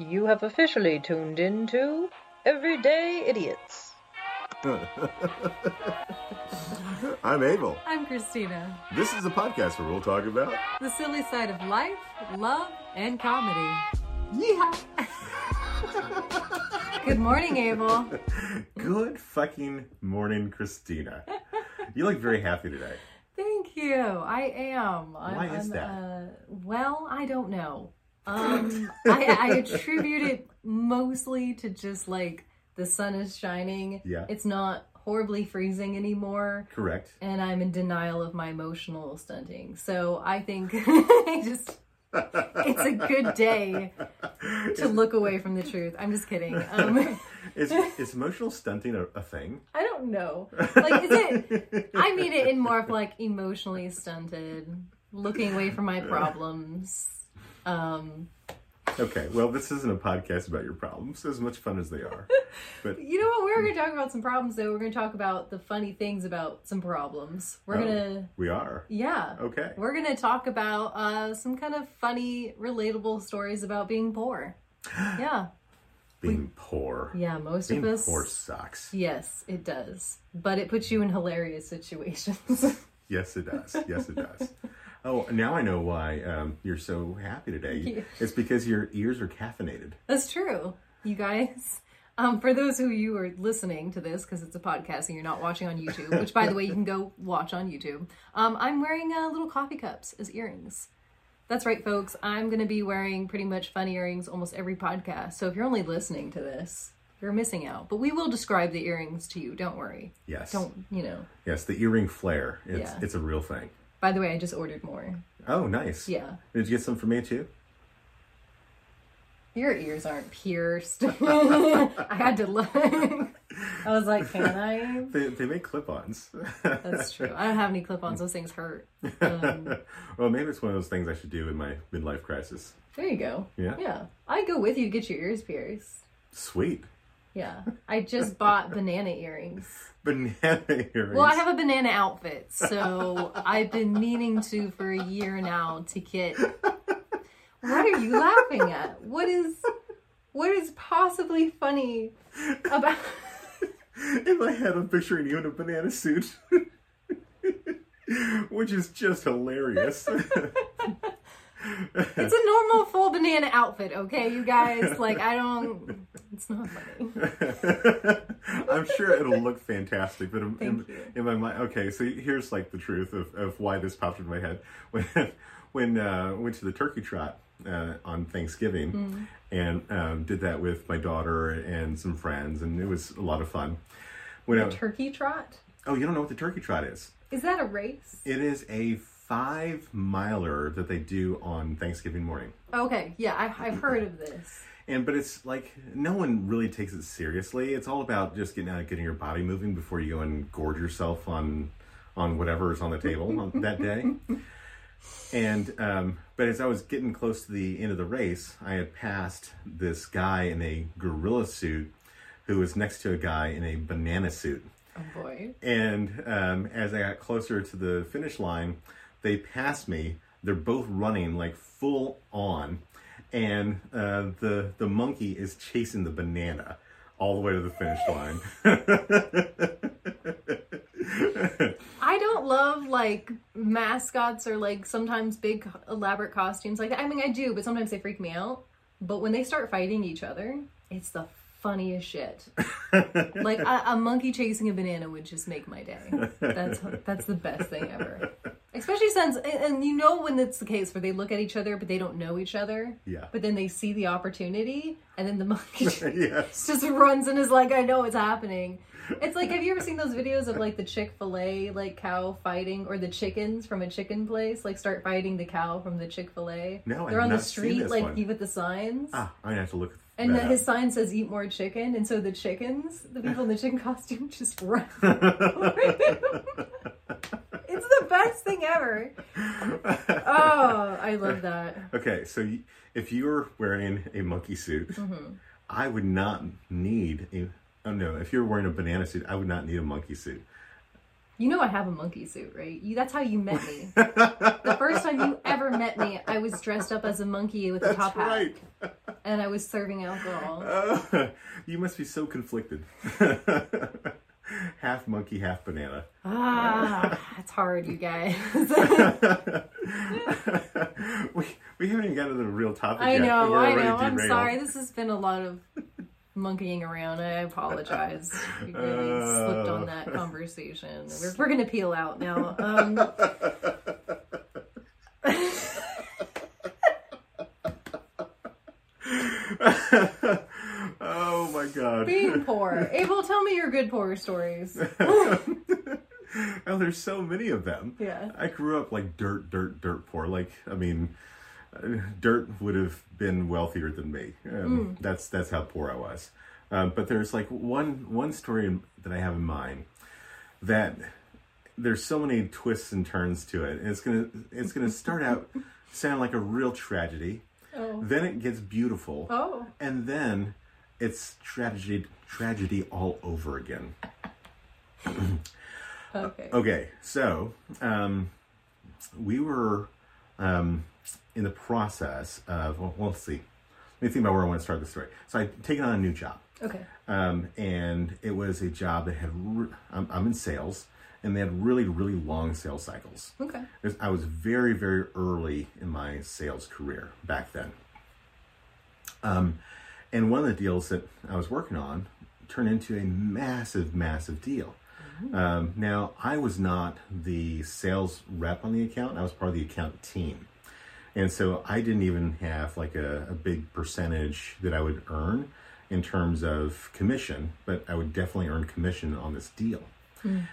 You have officially tuned in to Everyday Idiots. I'm Abel. I'm Christina. This is a podcast where we'll talk about the silly side of life, love, and comedy. Yeehaw! Good morning, Abel. Good fucking morning, Christina. You look very happy today. Thank you. I am. Why is that? Well, I don't know. I attribute it mostly to just like the sun is shining. Yeah. It's not horribly freezing anymore. Correct. And I'm in denial of my emotional stunting. So I think it's a good day to look away from the truth. I'm just kidding. Is emotional stunting a thing? I don't know. Like, is it? I mean it in more of like emotionally stunted, looking away from my problems. Okay, well, this isn't a podcast about your problems, as much fun as they are. But you know what? We're going to talk about some problems, though. We're going to talk about the funny things about some problems. We are? Yeah. Okay. We're going to talk about some kind of funny, relatable stories about being poor. Yeah. Being poor. Yeah, most of us. Being poor sucks. Yes, it does. But it puts you in hilarious situations. Yes, it does. Yes, it does. Oh, now I know why you're so happy today. Thank you. It's because your ears are caffeinated. That's true, you guys. For those who you are listening to this, because it's a podcast and you're not watching on YouTube, which, by the way, you can go watch on YouTube, I'm wearing little coffee cups as earrings. That's right, folks. I'm going to be wearing pretty much fun earrings almost every podcast. So if you're only listening to this, you're missing out. But we will describe the earrings to you. Don't worry. Yes. Don't, you know. Yes, the earring flare. It's a real thing. By the way, I just ordered more. Oh, nice. Yeah. Did you get some for me, too? Your ears aren't pierced. I had to look. I was like, can I? They make clip-ons. That's true. I don't have any clip-ons. Those things hurt. Well, maybe it's one of those things I should do in my midlife crisis. There you go. Yeah? Yeah. I'd go with you to get your ears pierced. Sweet. Yeah. I just bought banana earrings. Banana earrings? Well, I have a banana outfit, so I've been meaning to for a year now to get... What are you laughing at? What is possibly funny about... In my head, I'm picturing you in a banana suit. Which is just hilarious. It's a normal full banana outfit, okay, you guys? Like, it's not funny. I'm sure it'll look fantastic, but in my mind, okay, so here's like the truth of why this popped into my head. When I went to the turkey trot on Thanksgiving and did that with my daughter and some friends, and it was a lot of fun. Turkey trot? Oh, you don't know what the turkey trot is? Is that a race? It is a 5-miler that they do on Thanksgiving morning. Okay, yeah, I've heard of this. But it's like, no one really takes it seriously. It's all about just getting your body moving before you go and gorge yourself on whatever is on the table on that day. And, but as I was getting close to the end of the race, I had passed this guy in a gorilla suit who was next to a guy in a banana suit. Oh boy. And, as I got closer to the finish line, they pass me. They're both running like full on, and the monkey is chasing the banana all the way to the finish line. I don't love like mascots or like sometimes big elaborate costumes like that. I mean, I do, but sometimes they freak me out. But when they start fighting each other, it's the funniest shit. Like a monkey chasing a banana would just make my day. That's the best thing ever. Especially since, and you know when it's the case where they look at each other, but they don't know each other. Yeah. But then they see the opportunity, and then the monkey just runs and is like, I know what's happening. It's like, have you ever seen those videos of like the Chick-fil-A like cow fighting, or the chickens from a chicken place like start fighting the cow from the Chick-fil-A? No, they're on the street, like one. You with the signs. Ah, I have to look at and his sign says, eat more chicken. And so the people in the chicken costume just run over him. It's the best thing ever. Oh, I love that. Okay, so if you were wearing a monkey suit, I would not need if you were wearing a banana suit, I would not need a monkey suit. You know I have a monkey suit, right? That's how you met me. The first time you ever met me, I was dressed up as a monkey with a top hat. That's right. and I was serving alcohol. You must be so conflicted. Half monkey, half banana. Ah, it's hard, you guys. We haven't even gotten to the real topic yet. I know. I'm sorry. This has been a lot of monkeying around. I apologize. We really slipped on that conversation. We're going to peel out now. Oh my god. Being poor. Abel, tell me your good poor stories. Oh, there's so many of them. Yeah. I grew up like dirt poor. Like, I mean, dirt would have been wealthier than me. That's how poor I was. But there's like one story that I have in mind that there's so many twists and turns to it. And it's gonna start out sound like a real tragedy. Oh. Then it gets beautiful. Oh. And then it's tragedy all over again. Okay. Okay. So, we were in the process of, well, let's see. Let me think about where I want to start the story. So I'd taken on a new job. Okay. And it was a job that had, I'm in sales, and they had really, really long sales cycles. Okay. I was very, very early in my sales career back then. And one of the deals that I was working on turned into a massive, massive deal. Mm-hmm. Now, I was not the sales rep on the account. I was part of the account team. And so I didn't even have like a big percentage that I would earn in terms of commission, but I would definitely earn commission on this deal. Mm.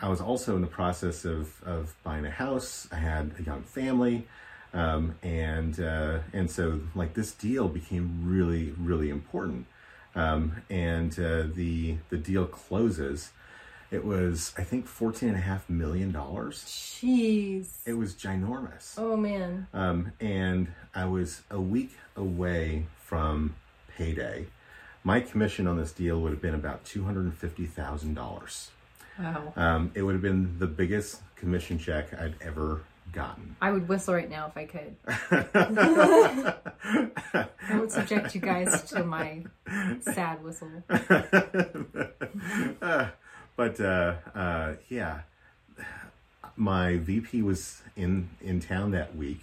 I was also in the process of buying a house. I had a young family. And so like this deal became really, really important. The deal closes. It was, I think, $14.5 million. Jeez. It was ginormous. Oh man. And I was a week away from payday. My commission on this deal would have been about $250,000. Wow. It would have been the biggest commission check I'd ever gotten. I would whistle right now if I could. I would subject you guys to my sad whistle. Yeah, my VP was in town that week,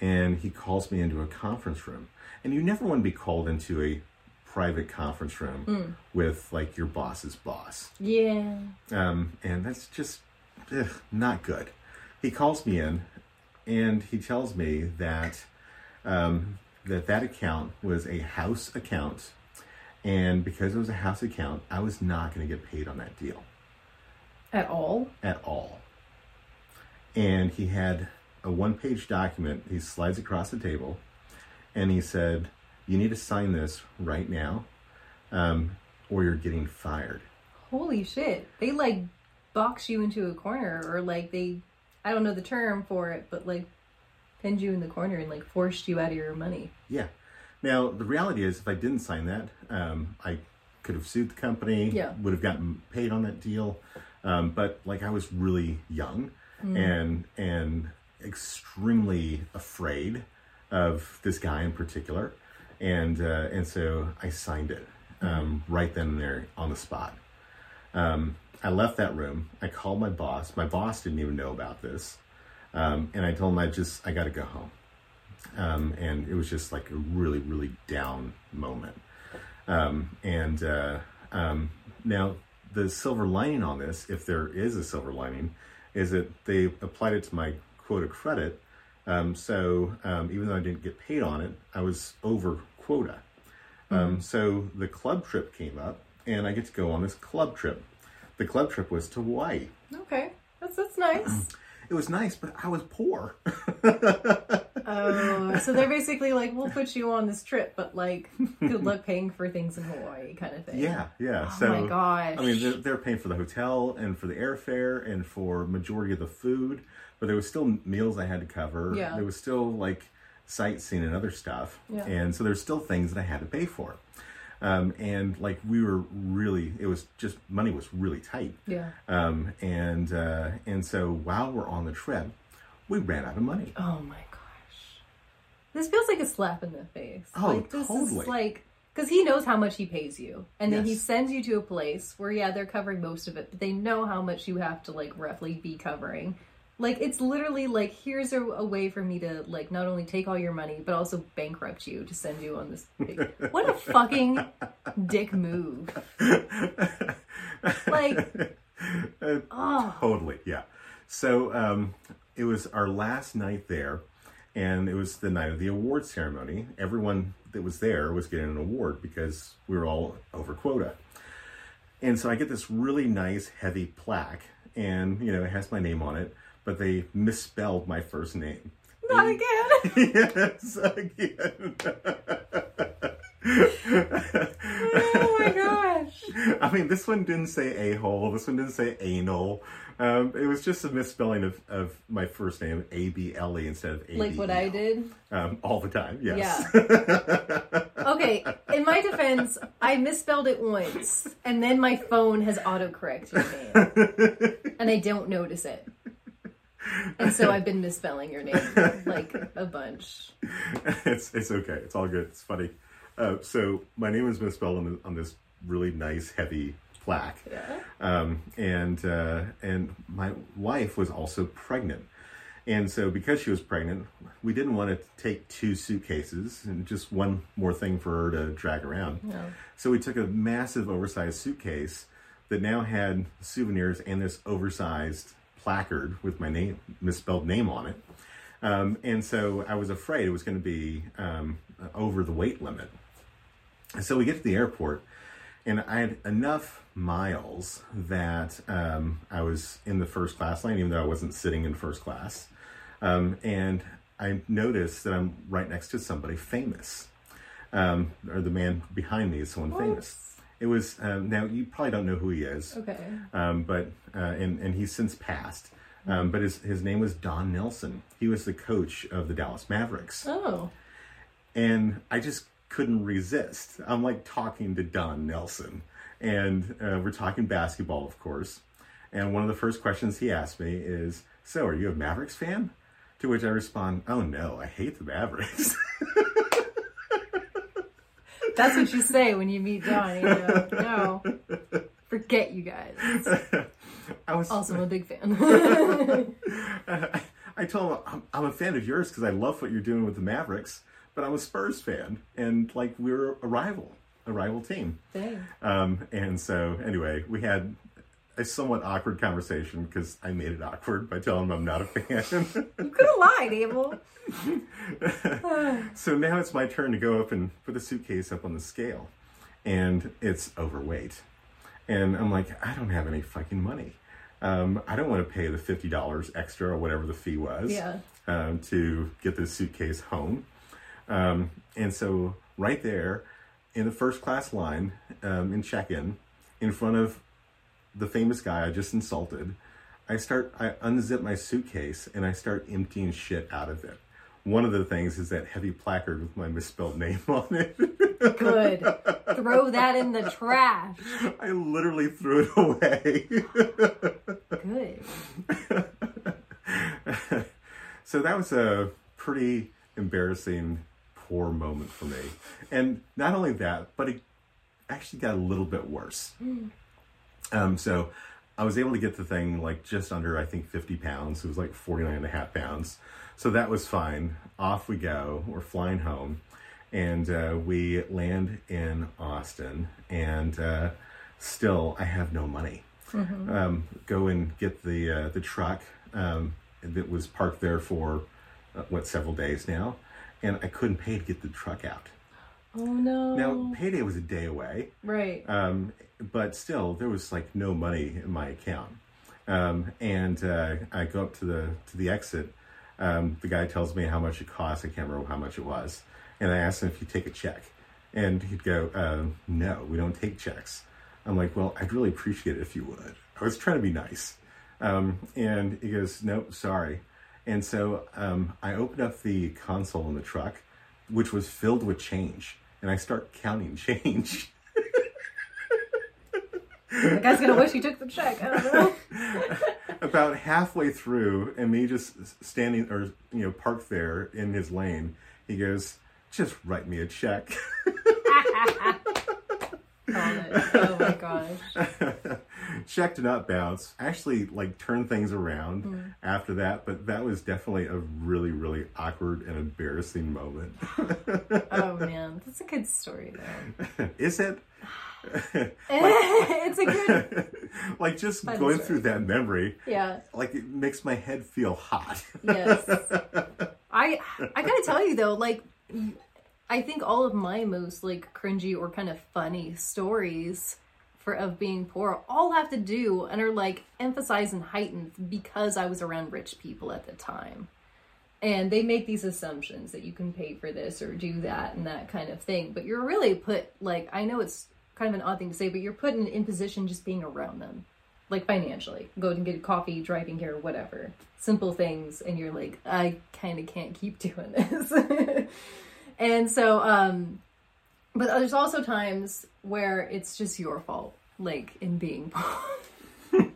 and he calls me into a conference room. And you never want to be called into a private conference room with like your boss's boss. Yeah. And that's just not good. He calls me in, and he tells me that that account was a house account. And because it was a house account, I was not going to get paid on that deal. At all? At all. And he had a one-page document. He slides across the table, and he said, "You need to sign this right now, or you're getting fired." Holy shit. They, like, box you into a corner, or, like, they, I don't know the term for it, but, like, pinned you in the corner and, like, forced you out of your money. Yeah. Now, the reality is, if I didn't sign that, I could have sued the company, would have gotten paid on that deal. But like I was really young and extremely afraid of this guy in particular. And so I signed it right then and there on the spot. I left that room. I called my boss. My boss didn't even know about this. And I told him I got to go home. And it was just like a really, really down moment. Now the silver lining on this, if there is a silver lining, is that they applied it to my quota credit. So even though I didn't get paid on it, I was over quota. So the club trip came up, and I get to go on this club trip. The club trip was to Hawaii. Okay. That's nice. It was nice, but I was poor. Oh, so they're basically like, we'll put you on this trip, but like, good luck paying for things in Hawaii kind of thing. Yeah, yeah. Oh so, my gosh. I mean, they're paying for the hotel and for the airfare and for majority of the food, but there was still meals I had to cover. Yeah. There was still like sightseeing and other stuff. Yeah. And so there's still things that I had to pay for. And like we were really, it was just, money was really tight. Yeah. And so while we're on the trip, we ran out of money. Oh my gosh. This feels like a slap in the face. Oh, like, this totally. Is like, because he knows how much he pays you, and then yes. he sends you to a place where, yeah, they're covering most of it, but they know how much you have to, like, roughly be covering. Like, it's literally, like, here's a way for me to, like, not only take all your money, but also bankrupt you to send you on this big... What a fucking dick move. Like... oh. Totally, yeah. So, it was our last night there, and it was the night of the award ceremony. Everyone that was there was getting an award because we were all over quota. And so I get this really nice, heavy plaque, and, you know, it has my name on it. But they misspelled my first name. Not again. Yes, again. Oh my gosh. I mean, this one didn't say a-hole. This one didn't say anal. It was just a misspelling of my first name, A-B-L-E instead of A-B-E-L. Like what I did? All the time, yes. Yeah. Okay, in my defense, I misspelled it once, and then my phone has autocorrected your name. And I don't notice it. And so I've been misspelling your name, like, a bunch. It's okay. It's all good. It's funny. So my name was misspelled on this really nice, heavy plaque. Yeah. And my wife was also pregnant. And so because she was pregnant, we didn't want to take two suitcases and just one more thing for her to drag around. No. So we took a massive, oversized suitcase that now had souvenirs and this oversized placard with my name, misspelled name on it. And so I was afraid it was going to be over the weight limit. And so we get to the airport, and I had enough miles that I was in the first class line, even though I wasn't sitting in first class. And I noticed that I'm right next to somebody famous. Or the man behind me is someone famous. It was, now you probably don't know who he is. Okay. But he's since passed. But his name was Don Nelson. He was the coach of the Dallas Mavericks. Oh. And I just couldn't resist. I'm like talking to Don Nelson. And we're talking basketball, of course. And one of the first questions he asked me is, so are you a Mavericks fan? To which I respond, oh no, I hate the Mavericks. That's what you say when you meet Don. You know, no, forget you guys. I was also a big fan. I told him I'm a fan of yours because I love what you're doing with the Mavericks, but I'm a Spurs fan, and like we're a rival team. Dang. And so anyway, we had a somewhat awkward conversation because I made it awkward by telling him I'm not a fan. You could have lied, Abel. So now it's my turn to go up and put the suitcase up on the scale, and it's overweight. And I'm like, I don't have any fucking money. I don't want to pay the $50 extra or whatever the fee was to get this suitcase home. And so right there in the first class line in check-in, in front of the famous guy I just insulted, I unzip my suitcase and I start emptying shit out of it. One of the things is that heavy placard with my misspelled name on it. Good. Throw that in the trash. I literally threw it away. Good. So that was a pretty embarrassing, poor moment for me. And not only that, but it actually got a little bit worse. So I was able to get the thing like just under, I think, 50 pounds. It was like 49.5 pounds. So that was fine. Off we go. We're flying home. And we land in Austin. And still, I have no money. Mm-hmm. Go and get the truck that was parked there for, several days now. And I couldn't pay to get the truck out. Oh, no. Now, payday was a day away. Right. But still, there was, like, no money in my account. And I go up to the exit. The guy tells me how much it costs. I can't remember how much it was. And I asked him if he'd take a check. And he'd go, no, we don't take checks. I'm like, well, I'd really appreciate it if you would. I was trying to be nice. And he goes, nope, sorry. And so I opened up the console in the truck, which was filled with change. And I start counting change. The guy's going to wish he took the check. I don't know. About halfway through, and me just standing, or, you know, parked there in his lane, He goes, just write me a check. Oh my gosh. Check did not bounce. Actually, like, turned things around after that, but that was definitely a really, really awkward and embarrassing moment. Oh man, that's a good story though. Is it? Like, it's a good, like, just going story. Through that memory, yeah, like, it makes my head feel hot. Yes. I gotta tell you though, like, I think all of my most, like, cringy or kind of funny stories of being poor all have to do and are, like, emphasized and heightened because I was around rich people at the time. And they make these assumptions that you can pay for this or do that and that kind of thing. But you're really put, like, I know it's kind of an odd thing to say, but you're put in position just being around them. Like, financially. Go and get coffee, driving here, whatever. Simple things. And you're like, I kind of can't keep doing this. And so, but there's also times where it's just your fault, like, in being poor.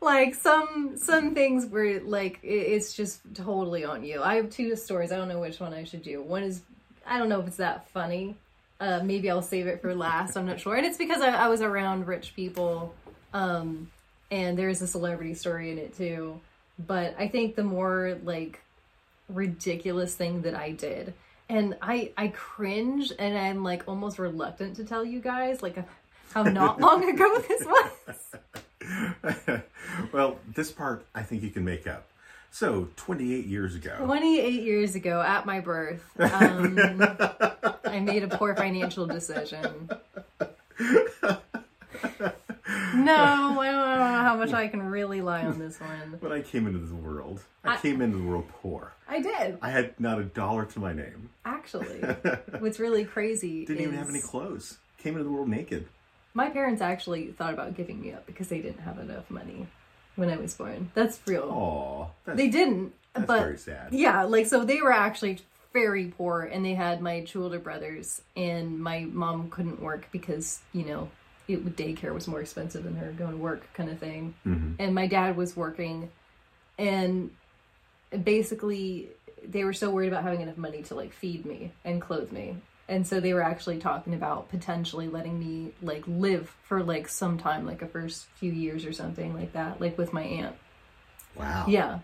Like, some things where, like, it's just totally on you. I have two stories. I don't know which one I should do. One is, I don't know if it's that funny. Maybe I'll save it for last. I'm not sure. And it's because I was around rich people, and there's a celebrity story in it, too. But I think the more, like, ridiculous thing that I did... And I cringe, and I'm, like, almost reluctant to tell you guys, like, how not long ago this was. Well, this part, I think you can make up. So, 28 years ago. 28 years ago, at my birth, I made a poor financial decision. No, I don't know how much I can really lie on this one. When I came into the world, I came into the world poor. I did. I had not a dollar to my name. Actually, what's really crazy didn't even have any clothes. Came into the world naked. My parents actually thought about giving me up because they didn't have enough money when I was born. That's real. Aw. They didn't. That's very sad. Yeah, like, so they were actually very poor, and they had my two older brothers, and my mom couldn't work because, you know... daycare was more expensive than her going to work kind of thing. Mm-hmm. And my dad was working, and basically they were so worried about having enough money to, like, feed me and clothe me. And so they were actually talking about potentially letting me, like, live for, like, some time, like, a first few years or something like that, like, with my aunt. Wow. Yeah.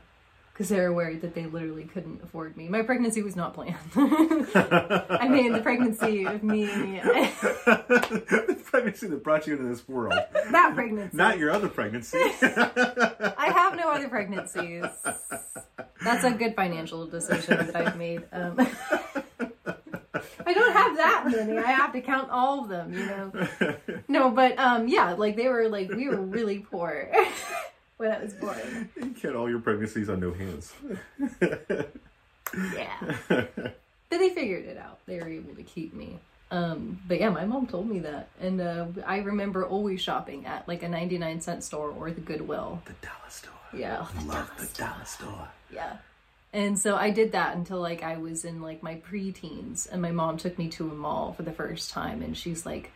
Because they were worried that they literally couldn't afford me. My pregnancy was not planned. I mean, the pregnancy of me. The pregnancy that brought you into this world. That pregnancy. Not your other pregnancy. I have no other pregnancies. That's a good financial decision that I've made. I don't have that many. I have to count all of them, you know. No, but yeah, like, they were like, we were really poor. When I was born. You count all your pregnancies on no hands. Yeah. But they figured it out. They were able to keep me. But yeah, my mom told me that. And I remember always shopping at, like, a 99-cent store or the Goodwill. The dollar store. Yeah. I love the dollar store. Yeah. And so I did that until, like, I was in, like, my preteens. And my mom took me to a mall for the first time. And she's like...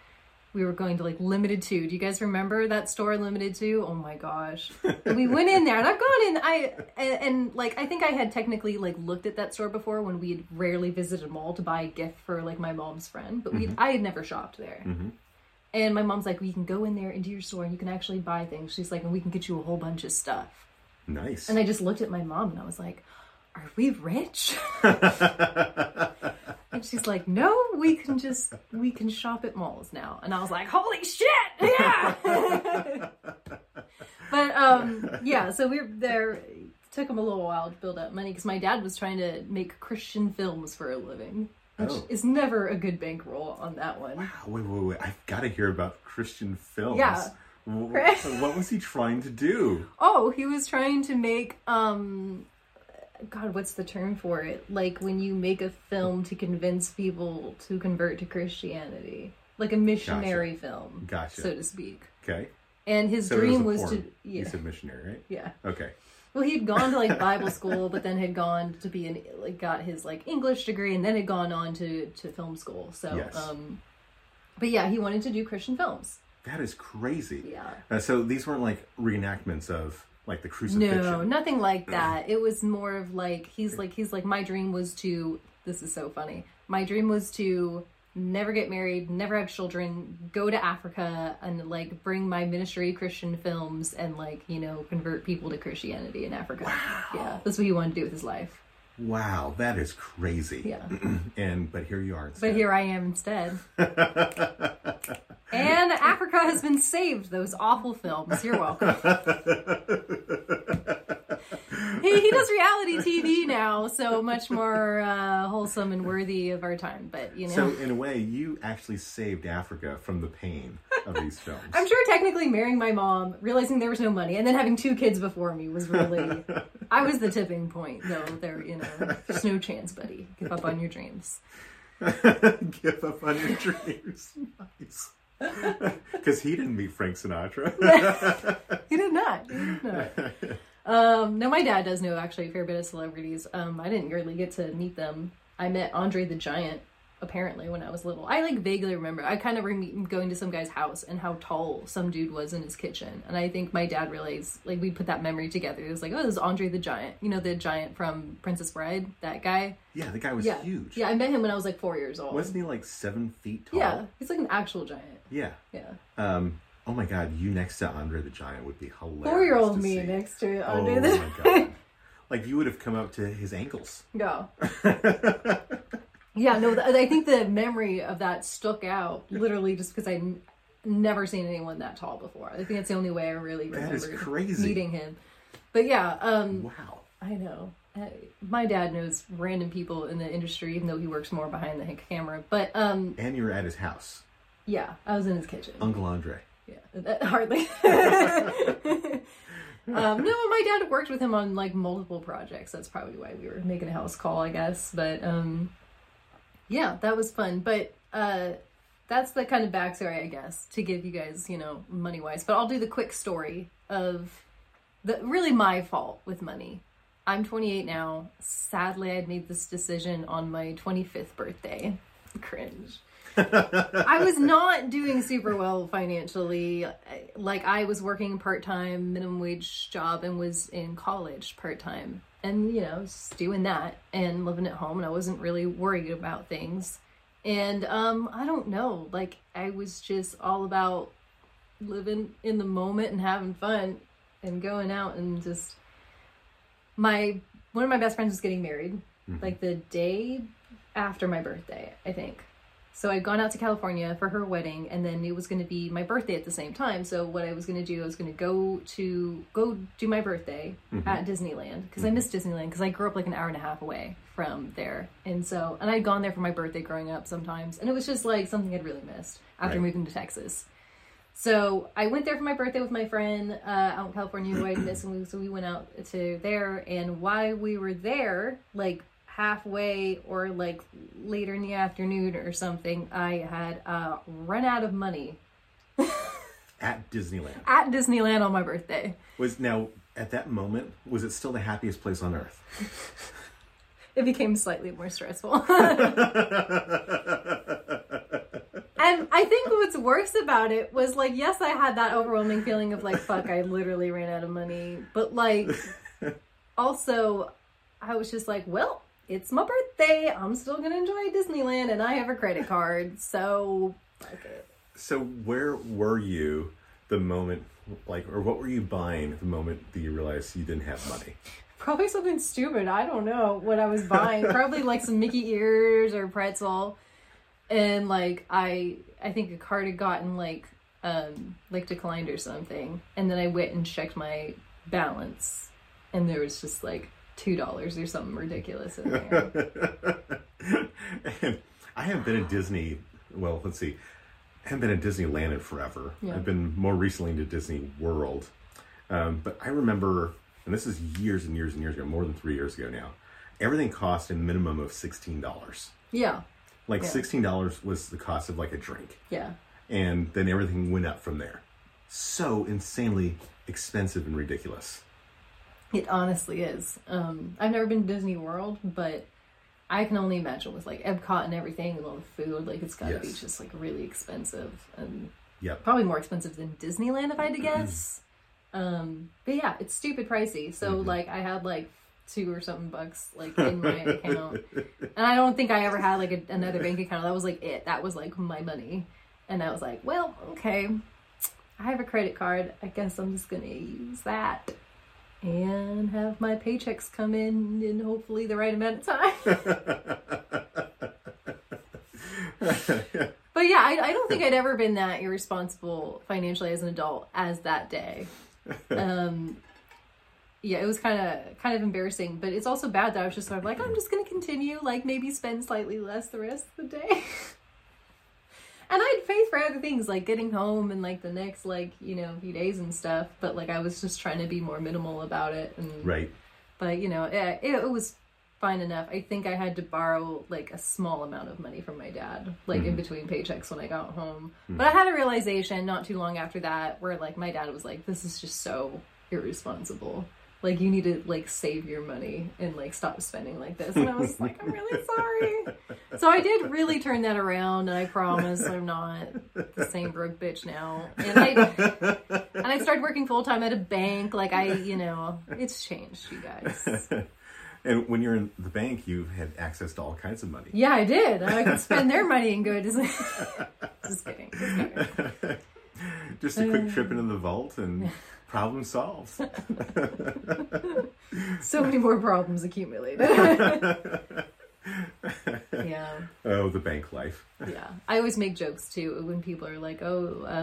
We were going to, like, Limited Two. Do you guys remember that store, Limited Two? Oh my gosh! And we went in there, and I've gone in. I think I had technically, like, looked at that store before when we had rarely visited a mall to buy a gift for, like, my mom's friend, but I had never shopped there. Mm-hmm. And my mom's like, "We can go in there into your store, and you can actually buy things." She's like, "And we can get you a whole bunch of stuff." Nice. And I just looked at my mom, and I was like, "Are we rich?" And she's like, "No, we can shop at malls now." And I was like, "Holy shit, yeah!" But yeah, so we were there. It took him a little while to build up money because my dad was trying to make Christian films for a living, which is never a good bankroll on that one. Wow, wait! I've got to hear about Christian films. Yeah. What was he trying to do? Oh, he was trying to make God, what's the term for it? Like, when you make a film to convince people to convert to Christianity. Like a missionary film. Gotcha. So to speak. Okay. And his dream was to... Yeah. He's a missionary, right? Yeah. Okay. Well, he'd gone to, like, Bible school, but then had gone to be an... Like, got his, like, English degree, and then had gone on to film school. So, yes. But yeah, he wanted to do Christian films. That is crazy. Yeah. So these weren't, like, reenactments of... like the crucifixion. No, nothing like that. It was more of like, he's like, my dream was to, this is so funny. My dream was to never get married, never have children, go to Africa and like bring my ministry Christian films and like, you know, convert people to Christianity in Africa. Wow. Yeah. That's what he wanted to do with his life. Wow, that is crazy. Yeah. But here you are instead. But here I am instead. And Africa has been saved, those awful films. You're welcome. He does reality TV now, so much more wholesome and worthy of our time. But you know, so in a way, you actually saved Africa from the pain of these films. I'm sure technically marrying my mom, realizing there was no money, and then having two kids before me was really... I was the tipping point, though. There, you know, there's no chance, buddy. Give up on your dreams. Give up on your dreams. Nice. Because he didn't meet Frank Sinatra. He did not. He did not. No, my dad does know actually a fair bit of celebrities. I didn't really get to meet them. I met Andre the Giant apparently when I was little. I like vaguely remember. I kind of remember going to some guy's house and how tall some dude was in his kitchen. And I think my dad realized, like, we put that memory together. It was like, oh, this is Andre the Giant. You know, the giant from Princess Bride, that guy. Yeah, the guy was huge. Yeah, I met him when I was like 4 years old. Wasn't he like 7 feet tall? Yeah, he's like an actual giant. Yeah. Yeah. Oh my God, you next to Andre the Giant would be hilarious. 4-year-old me next to Andre the Giant. Oh my God. Like you would have come up to his ankles. No. Yeah, no, I think the memory of that stuck out literally just because I'd never seen anyone that tall before. I think that's the only way I really remember meeting him. But yeah. Wow. I know. My dad knows random people in the industry, even though he works more behind the camera. But and you were at his house. Yeah, I was in his kitchen. Uncle Andre. Yeah, hardly. No, my dad worked with him on like multiple projects. That's probably why we were making a house call, I guess. But yeah, that was fun. But that's the kind of backstory, I guess, to give you guys, you know, money wise. But I'll do the quick story of the really my fault with money. I'm 28 now. Sadly, I made this decision on my 25th birthday. Cringe. I was not doing super well financially. Like I was working part-time minimum wage job and was in college part-time and, you know, just doing that and living at home and I wasn't really worried about things. And, I don't know, like I was just all about living in the moment and having fun and going out and just one of my best friends was getting married like the day after my birthday, I think. So I'd gone out to California for her wedding and then it was going to be my birthday at the same time. So what I was going to do, I was going to go do my birthday at Disneyland because I miss Disneyland because I grew up like an hour and a half away from there. And so, and I'd gone there for my birthday growing up sometimes. And it was just like something I'd really missed after moving to Texas. So I went there for my birthday with my friend out in California who I'd miss. And so we went out to there and while we were there, like halfway or like later in the afternoon or something, I had run out of money. At Disneyland. At Disneyland on my birthday. Now, at that moment, was it still the happiest place on earth? It became slightly more stressful. And I think what's worse about it was like, yes, I had that overwhelming feeling of like, fuck, I literally ran out of money. But like, also, I was just like, well, it's my birthday. I'm still going to enjoy Disneyland and I have a credit card. So, fuck it. So where were you the moment, like, or what were you buying the moment that you realized you didn't have money? Probably something stupid. I don't know what I was buying. Probably like some Mickey ears or pretzel. And like, I think a card had gotten like declined or something. And then I went and checked my balance and there was just like $2 or something ridiculous in there. And I haven't been at Disney, well, let's see, I haven't been at Disneyland in forever. Yeah. I've been more recently into Disney World. But I remember, and this is years and years and years ago, more than 3 years ago now, everything cost a minimum of $16. Yeah. Like $16 was the cost of like a drink. Yeah. And then everything went up from there. So insanely expensive and ridiculous. It honestly is. I've never been to Disney World, but I can only imagine with like Epcot and everything and all the food, like it's gotta be just like really expensive and probably more expensive than Disneyland if I had to guess. But yeah, it's stupid pricey. So like I had like $2 or something like in my account, and I don't think I ever had like another bank account. That was like it. That was like my money, and I was like, well, okay, I have a credit card. I guess I'm just gonna use that and have my paychecks come in hopefully the right amount of time. But yeah, I don't think I'd ever been that irresponsible financially as an adult as that day. Yeah, it was kind of embarrassing, but it's also bad that I was just sort of like, I'm just going to continue, like maybe spend slightly less the rest of the day. And I had faith for other things, like getting home and like the next, like, you know, few days and stuff. But like, I was just trying to be more minimal about it. And, right. But you know, it was fine enough. I think I had to borrow like a small amount of money from my dad, like in between paychecks when I got home. But I had a realization not too long after that where like my dad was like, this is just so irresponsible. Like you need to like save your money and like stop spending like this. And I was like, I'm really sorry. So I did really turn that around, and I promise I'm not the same broke bitch now. And I started working full time at a bank. Like you know, it's changed, you guys. And when you're in the bank, you had access to all kinds of money. Yeah, I did. I could spend their money and go to Disneyland. Just kidding. Just a quick trip into the vault and problem solved. So many more problems accumulated. Yeah. Oh, the bank life. Yeah. I always make jokes too when people are like, oh,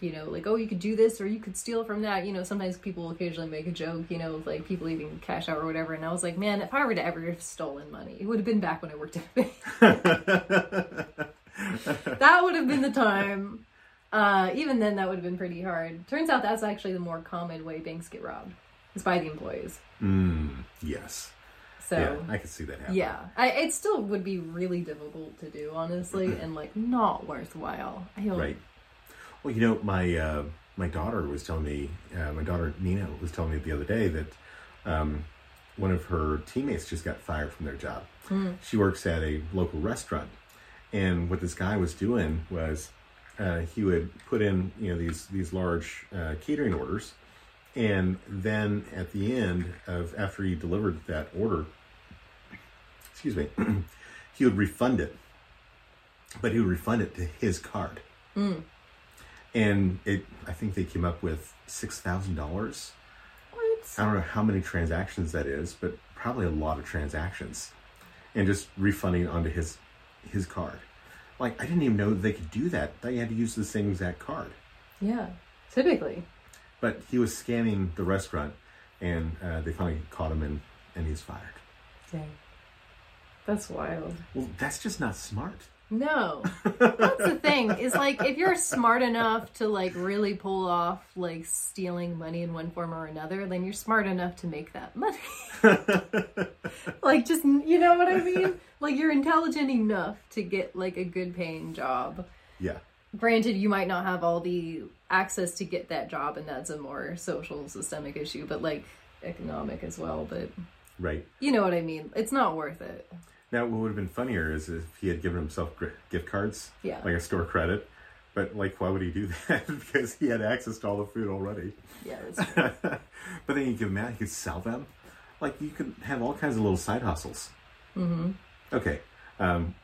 you know, like, oh, you could do this or you could steal from that. You know, sometimes people occasionally make a joke, you know, like people leaving cash out or whatever. And I was like, man, if I were to ever have stolen money, it would have been back when I worked at a bank. That would have been the time. Even then, that would have been pretty hard. Turns out that's actually the more common way banks get robbed, is by the employees. Yes. So yeah, I could see that happening. Yeah, it still would be really difficult to do, honestly, and like not worthwhile. Right. Well, you know, my daughter was telling me, my daughter Nina was telling me the other day that one of her teammates just got fired from their job. She works at a local restaurant, and what this guy was doing was, he would put in, you know, these large catering orders, and then at the end of, after he delivered that order, excuse me, he would refund it, but he would refund it to his card. And I think they came up with $6,000. What? I don't know how many transactions that is, but probably a lot of transactions, and just refunding onto his card. Like, I didn't even know they could do that. They had to use the same exact card. Yeah, typically. But he was scamming the restaurant, and they finally caught him, and he's fired. Dang. That's wild. Well, that's just not smart. No. That's the thing. It's like, if you're smart enough to, like, really pull off, like, stealing money in one form or another, then you're smart enough to make that money. Like, just, you know what I mean? Like, you're intelligent enough to get, like, a good paying job. Yeah. Granted, you might not have all the access to get that job, and that's a more social systemic issue, but, like, economic as well, but... Right. You know what I mean? It's not worth it. Now, what would have been funnier is if he had given himself gift cards, like a store credit. But, like, why would he do that? Because he had access to all the food already. Yeah, that's true. But then you give them out, you could sell them. Like, you could have all kinds of little side hustles. Okay,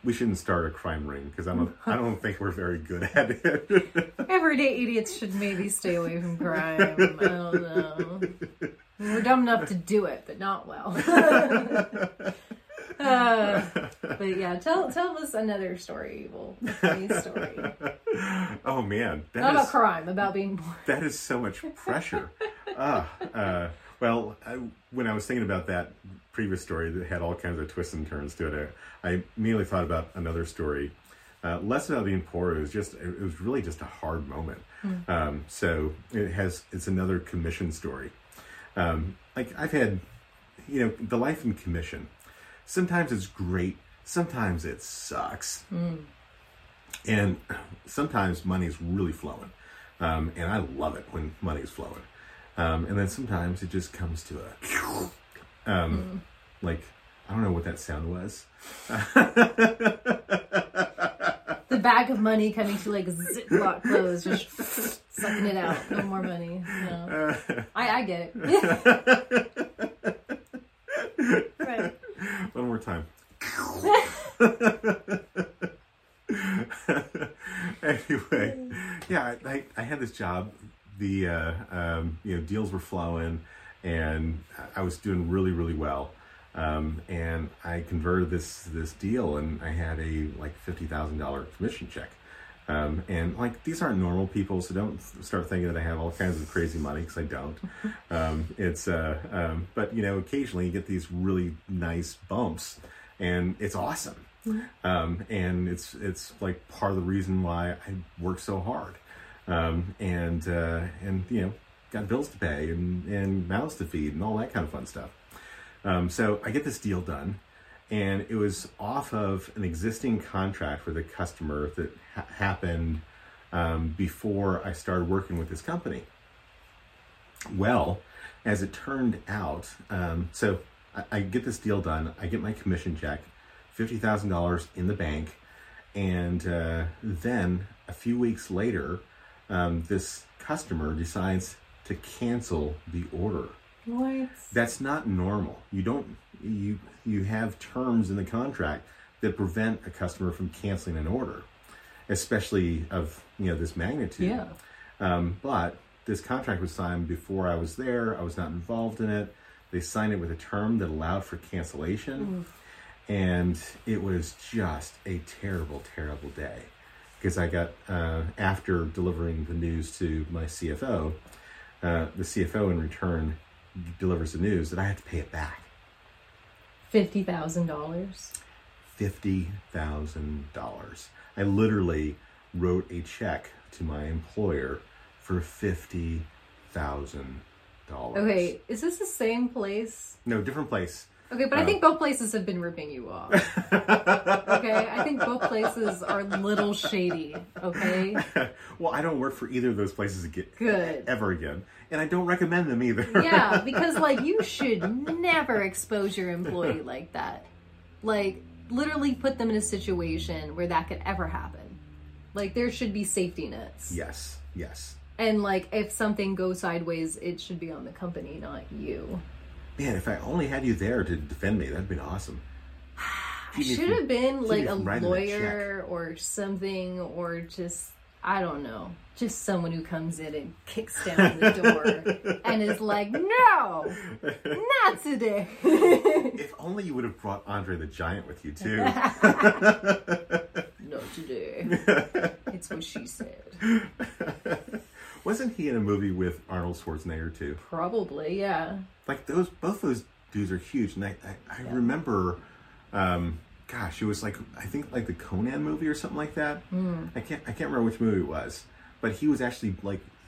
we shouldn't start a crime ring, because I don't think we're very good at it. Everyday idiots should maybe stay away from crime. I don't know. We're dumb enough to do it, but not well. But yeah, tell us another story, a funny story. Oh man, that not is, about crime, about being born. That is so much pressure. Well, when I was thinking about that previous story that had all kinds of twists and turns to it, I immediately thought about another story, less about being poor. It was really just a hard moment. So it's another commission story. Like I've had, you know, the life in commission. Sometimes it's great. Sometimes it sucks. And sometimes money's really flowing. And I love it when money's flowing. And then sometimes it just comes to a... Like, I don't know what that sound was. The bag of money coming to like Ziploc clothes. Just sucking it out. No more money. No. I get it. Right. One more time. Anyway, yeah, I had this job. The deals were flowing, and I was doing really, really well. And I converted this deal, and I had a $50,000 commission check. And these aren't normal people, so don't start thinking that I have all kinds of crazy money, because I don't. But occasionally you get these really nice bumps, and it's awesome. And it's part of the reason why I work so hard. Got bills to pay and mouths to feed and all that kind of fun stuff. So I get this deal done, and it was off of an existing contract with a customer that happened before I started working with this company. Well, as it turned out, so I get this deal done, I get my commission check, $50,000 in the bank, and then a few weeks later, this customer decides to cancel the order. What? That's not normal. You have terms in the contract that prevent a customer from canceling an order, especially of this magnitude. Yeah. But this contract was signed before I was there. I was not involved in it. They signed it with a term that allowed for cancellation, and it was just a terrible, terrible day, because I got after delivering the news to my CFO, the CFO in return delivers the news that I had to pay it back. $50,000? $50,000. I literally wrote a check to my employer for $50,000. Okay, is this the same place? No, different place. Okay, but I think both places have been ripping you off. Okay? I think both places are a little shady, okay? Well, I don't work for either of those places ever again. And I don't recommend them either. Yeah, because, you should never expose your employee like that. Literally put them in a situation where that could ever happen. There should be safety nets. Yes, yes. And, if something goes sideways, it should be on the company, not you. Man, if I only had you there to defend me, that'd been awesome. I should have been a lawyer or something, or just, I don't know, just someone who comes in and kicks down the door and is like, no, not today. If only you would have brought Andre the Giant with you, too. Not today. It's what she said. Wasn't he in a movie with Arnold Schwarzenegger, too? Probably, yeah. Both those dudes are huge. And I remember, it was I think the Conan movie or something like that. Mm. I can't remember which movie it was. But he was actually,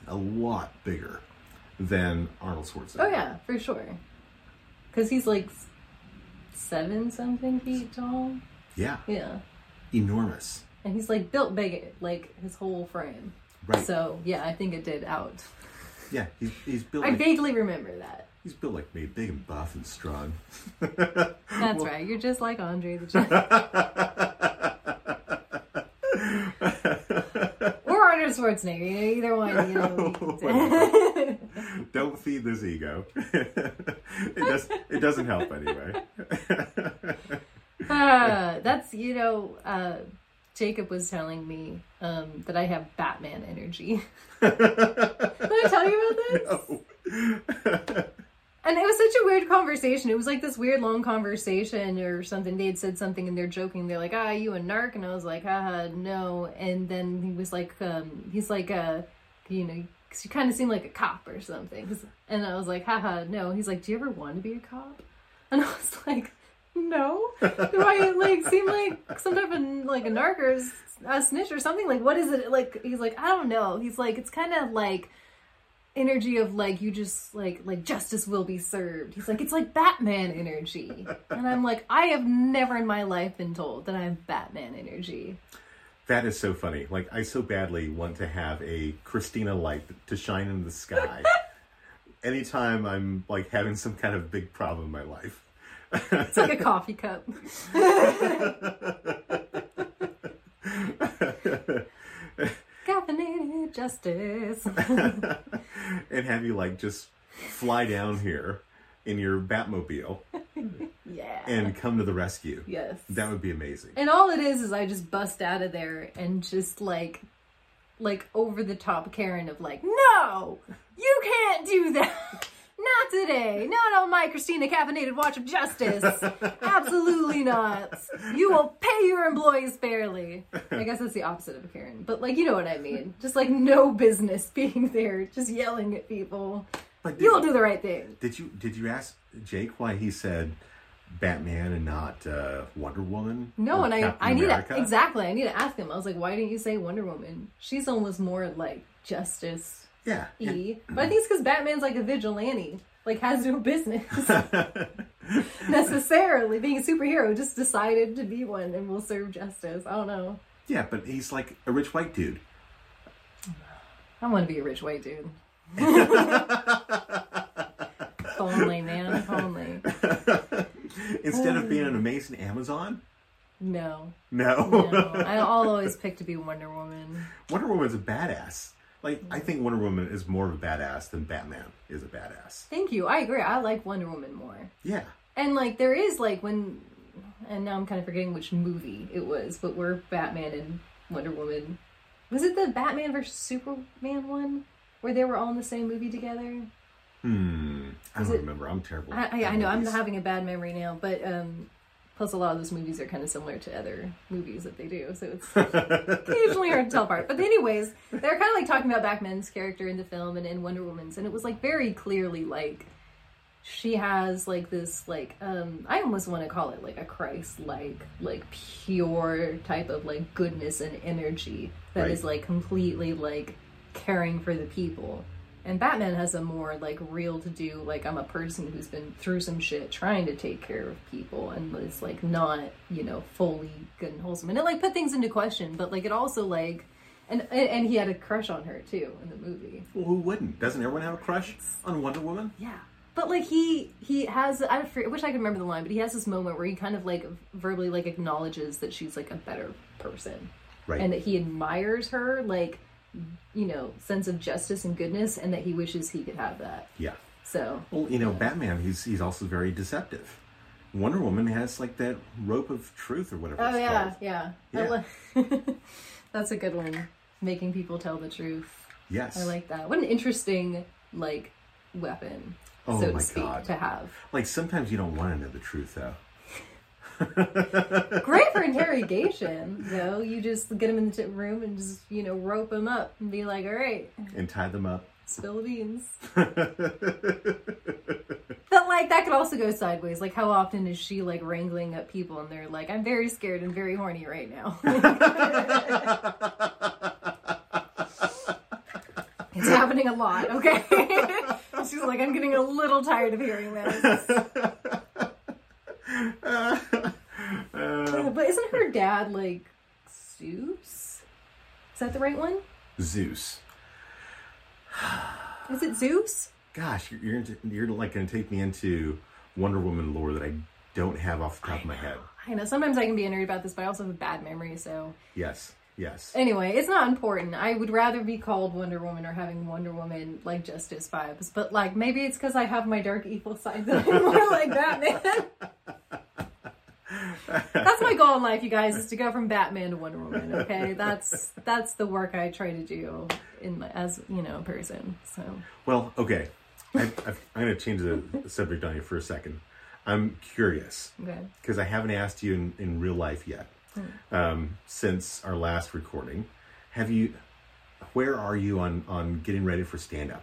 a lot bigger than Arnold Schwarzenegger. Oh, yeah, for sure. Because he's, 7-something feet tall. Yeah. Yeah. Enormous. And he's, built big, his whole frame. Right. So, yeah, I think it did out. Yeah, he's built. I vaguely remember that. He's built like me, big and buff and strong. That's right. You're just like Andre the Giant. Or Arnold Schwarzenegger. Either one. Don't feed this ego. It doesn't help anyway. That's, Jacob was telling me that I have Batman energy. Did I tell you about this? No. And it was such a weird conversation. It was this weird long conversation or something. They had said something and they're joking. They're like, ah, you a narc? And I was like, haha, no. And then he was like, because you kind of seem like a cop or something. And I was like, haha, no. He's like, do you ever want to be a cop? And I was like, no. Do I seem like some type of a narc or a snitch or something? What is it? He's like, I don't know. He's like, it's kind of energy of you just justice will be served. He's like, it's like Batman energy. And I'm like, I have never in my life been told that I have Batman energy. That is so funny. I so badly want to have a Christina light to shine in the sky anytime I'm having some kind of big problem in my life. It's like a coffee cup. Caffeinated Justice. And have you like just fly down here in your Batmobile. Yeah. And come to the rescue. Yes. That would be amazing. And all it is I just bust out of there and just like over the top Karen of like, no, you can't do that. Not today. Not on my Christina Caffeinated Watch of Justice. Absolutely not. You will pay your employees fairly. I guess that's the opposite of Karen. But like, you know what I mean. Just like no business being there, just yelling at people. Like, you'll do the right thing. Did you ask Jake why he said Batman and not Wonder Woman? No, and I need to ask him. I was like, why didn't you say Wonder Woman? She's almost more like justice. Yeah. But I think it's because Batman's like a vigilante. Like, has no business necessarily being a superhero. Just decided to be one and will serve justice. I don't know. Yeah, but he's like a rich white dude. I want to be a rich white dude. Only, man. Only. Instead of being an amazing Amazon? No. I'll always pick to be Wonder Woman. Wonder Woman's a badass. Like, I think Wonder Woman is more of a badass than Batman is a badass. Thank you. I agree. I like Wonder Woman more. Yeah. And, like, there is, like, when... And now I'm kind of forgetting which movie it was, but where Batman and Wonder Woman... Was it the Batman versus Superman one? Where they were all in the same movie together? I don't remember. I'm terrible. I know. I'm having a bad memory now, but... Plus, a lot of those movies are kind of similar to other movies that they do, so it's occasionally hard to tell apart. But anyways, they're kind of like talking about Batman's character in the film and in Wonder Woman's, and it was like very clearly like she has like this like I almost want to call it like a Christ-like like pure type of like goodness and energy that is like completely like caring for the people. And Batman has a more, like, real to do, like, I'm a person who's been through some shit trying to take care of people and is, like, not, you know, fully good and wholesome. And it, like, put things into question, but, like, it also, like, and he had a crush on her, too, in the movie. Well, who wouldn't? Doesn't everyone have a crush on Wonder Woman? Yeah. But, like, he has, I wish I could remember the line, but he has this moment where he kind of, like, verbally, like, acknowledges that she's, like, a better person. Right. And that he admires her, like... you know, sense of justice and goodness, and that he wishes he could have that. Yeah. So. Well, you know, Batman, he's also very deceptive. Wonder Woman has like that rope of truth or whatever. Oh yeah, called. Yeah. That's a good one. Making people tell the truth. Yes. I like that. What an interesting like weapon. Oh so my to speak, God. To have. Like sometimes you don't want to know the truth though. Great for interrogation, though. You just get them in the room and just, you know, rope them up and be like, all right. And tie them up. Spill the beans. But, like, that could also go sideways. Like, how often is she, like, wrangling up people and they're like, I'm very scared and very horny right now. It's happening a lot, okay? She's like, I'm getting a little tired of hearing this. But isn't her dad like Zeus? Is that the right one? Zeus. Is it Zeus? Gosh, you're like going to take me into Wonder Woman lore that I don't have off the top of my head. I know. Sometimes I can be annoyed about this, but I also have a bad memory, so. Yes. Anyway, it's not important. I would rather be called Wonder Woman or having Wonder Woman, like, justice vibes. But, like, maybe it's because I have my dark evil side that I'm more like Batman. That's my goal in life, you guys, is to go from Batman to Wonder Woman, okay? That's the work I try to do in my, as, you know, a person, so. Well, okay. I'm going to change the subject on you for a second. I'm curious. Okay. Because I haven't asked you in real life yet. Since our last recording, where are you on getting ready for stand-up?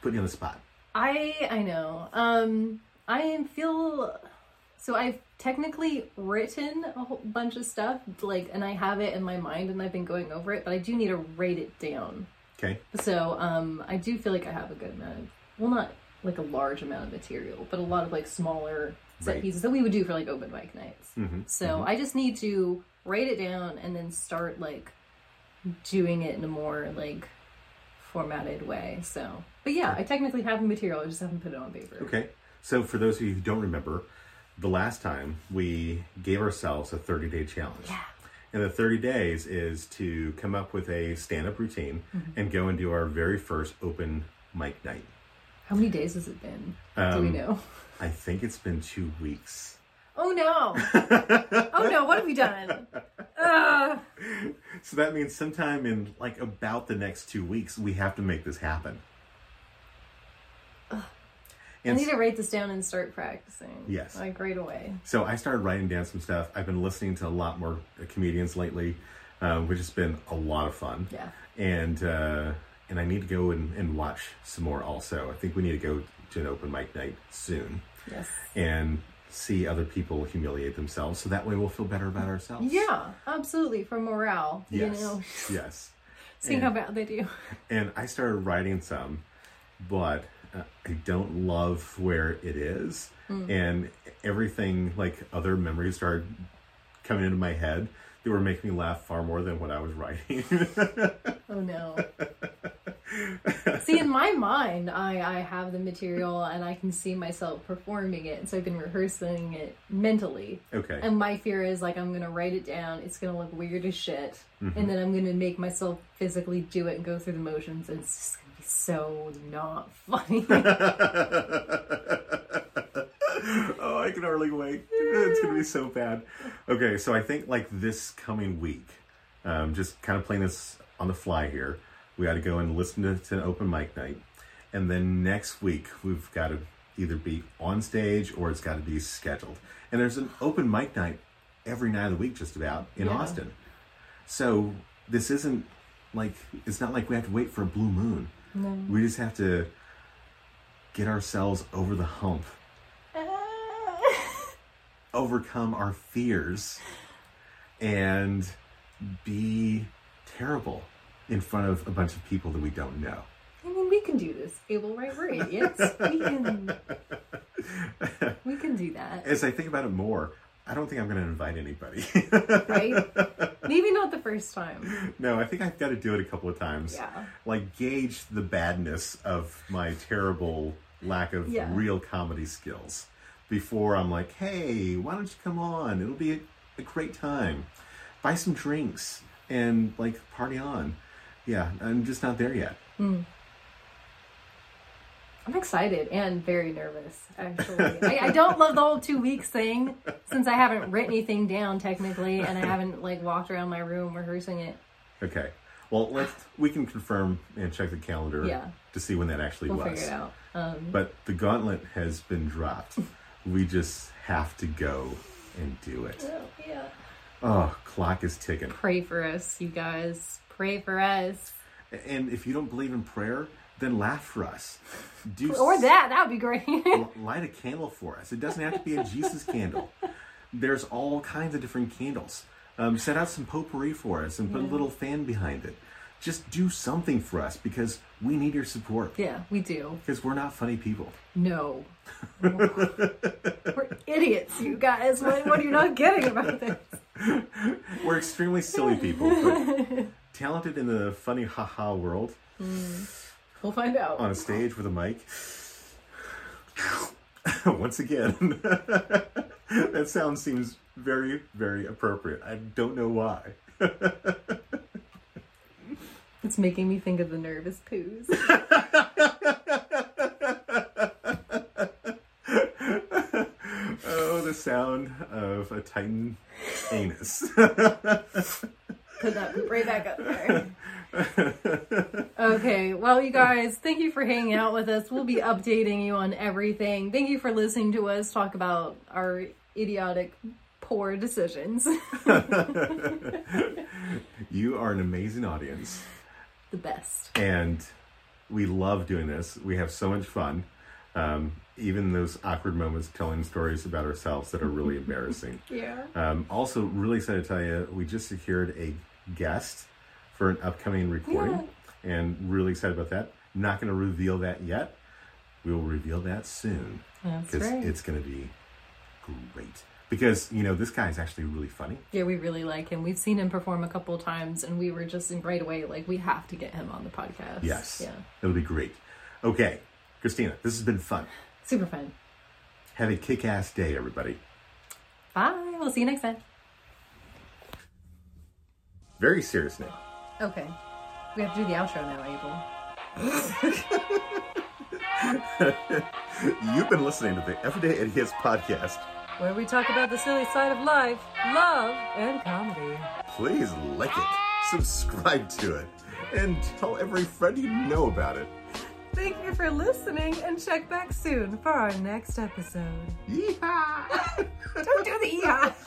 Putting you on the spot. I know. So I've technically written a whole bunch of stuff, like, and I have it in my mind and I've been going over it, but I do need to write it down. Okay. So, I do feel like I have a good amount of, well, not like a large amount of material, but a lot of like smaller set pieces that we would do for like open mic nights. Mm-hmm. So I just need to write it down and then start like doing it in a more like formatted way. So, but yeah, I technically have the material. I just haven't put it on paper. Okay. So for those of you who don't remember, the last time we gave ourselves a 30-day challenge. Yeah. And the 30 days is to come up with a stand-up routine and go and do our very first open mic night. How many days has it been? Do we know? I think it's been 2 weeks. Oh, no. Oh, no. What have we done? So that means sometime in, like, about the next 2 weeks, we have to make this happen. I need to write this down and start practicing. Yes. Like, right away. So I started writing down some stuff. I've been listening to a lot more comedians lately, which has been a lot of fun. Yeah. And I need to go and watch some more also. I think we need to go to an open mic night soon. Yes. And see other people humiliate themselves, so that way we'll feel better about ourselves. Yeah, absolutely, for morale. Yes, you know. Yes. Seeing how bad they do. And I started writing some, but I don't love where it is, and everything, like other memories started coming into my head that were making me laugh far more than what I was writing. Oh no. See, in my mind, I have the material and I can see myself performing it, and so I've been rehearsing it mentally. Okay. And my fear is, like, I'm going to write it down, it's going to look weird as shit, and then I'm going to make myself physically do it and go through the motions, and it's just going to be so not funny. Oh, I can hardly wait. It's going to be so bad. Okay, so I think, like, this coming week, just kind of playing this on the fly here, we got to go and listen to an open mic night. And then next week, we've got to either be on stage or it's got to be scheduled. And there's an open mic night every night of the week, just about, in Austin. So this isn't like, it's not like we have to wait for a blue moon. No. We just have to get ourselves over the hump, overcome our fears, and be terrible in front of a bunch of people that we don't know. I mean, we can do this, Abel, right? We're idiots. We can do that. As I think about it more, I don't think I'm going to invite anybody. Right? Maybe not the first time. No, I think I've got to do it a couple of times. Yeah. Like, gauge the badness of my terrible lack of real comedy skills before I'm like, hey, why don't you come on? It'll be a great time. Buy some drinks and, like, party on. Yeah, I'm just not there yet. I'm excited and very nervous, actually. I don't love the whole 2 weeks thing, since I haven't written anything down, technically, and I haven't, like, walked around my room rehearsing it. Okay. Well, we can confirm and check the calendar to see when that actually was. We'll figure it out. But the gauntlet has been dropped. We just have to go and do it. Oh, yeah. Oh, clock is ticking. Pray for us, you guys. Pray for us. And if you don't believe in prayer, then laugh for us. That would be great. Light a candle for us. It doesn't have to be a Jesus candle. There's all kinds of different candles. Set out some potpourri for us and put a little fan behind it. Just do something for us, because we need your support. Yeah, we do. Because we're not funny people. No. We're idiots, you guys. What are you not getting about this? We're extremely silly people, but talented in the funny haha world. We'll find out. On a stage with a mic. Once again, that sound seems very, very appropriate. I don't know why. It's making me think of the nervous poos. Oh, the sound of a titan anus. Put that right back up there. Okay, well, you guys, thank you for hanging out with us. We'll be updating you on everything. Thank you for listening to us talk about our idiotic, poor decisions. You are an amazing audience. The best. And we love doing this. We have so much fun. Even those awkward moments telling stories about ourselves that are really embarrassing. Yeah. Also, really excited to tell you, we just secured a guest for an upcoming recording. Yeah. And really excited about that. Not going to reveal that yet. We will reveal that soon. That's right. Because it's going to be great. Because, you know, this guy is actually really funny. Yeah, we really like him. We've seen him perform a couple of times, and we were just right away, like, we have to get him on the podcast. Yes. Yeah. It'll be great. Okay. Christina, this has been fun. Super fun. Have a kick-ass day, everybody. Bye. We'll see you next time. Very serious now. Okay. We have to do the outro now, Abel. You've been listening to the Everyday Idiots podcast, where we talk about the silly side of life, love, and comedy. Please like it, subscribe to it, and tell every friend you know about it. Thank you for listening, and check back soon for our next episode. Yeehaw! Don't do the yeehaw!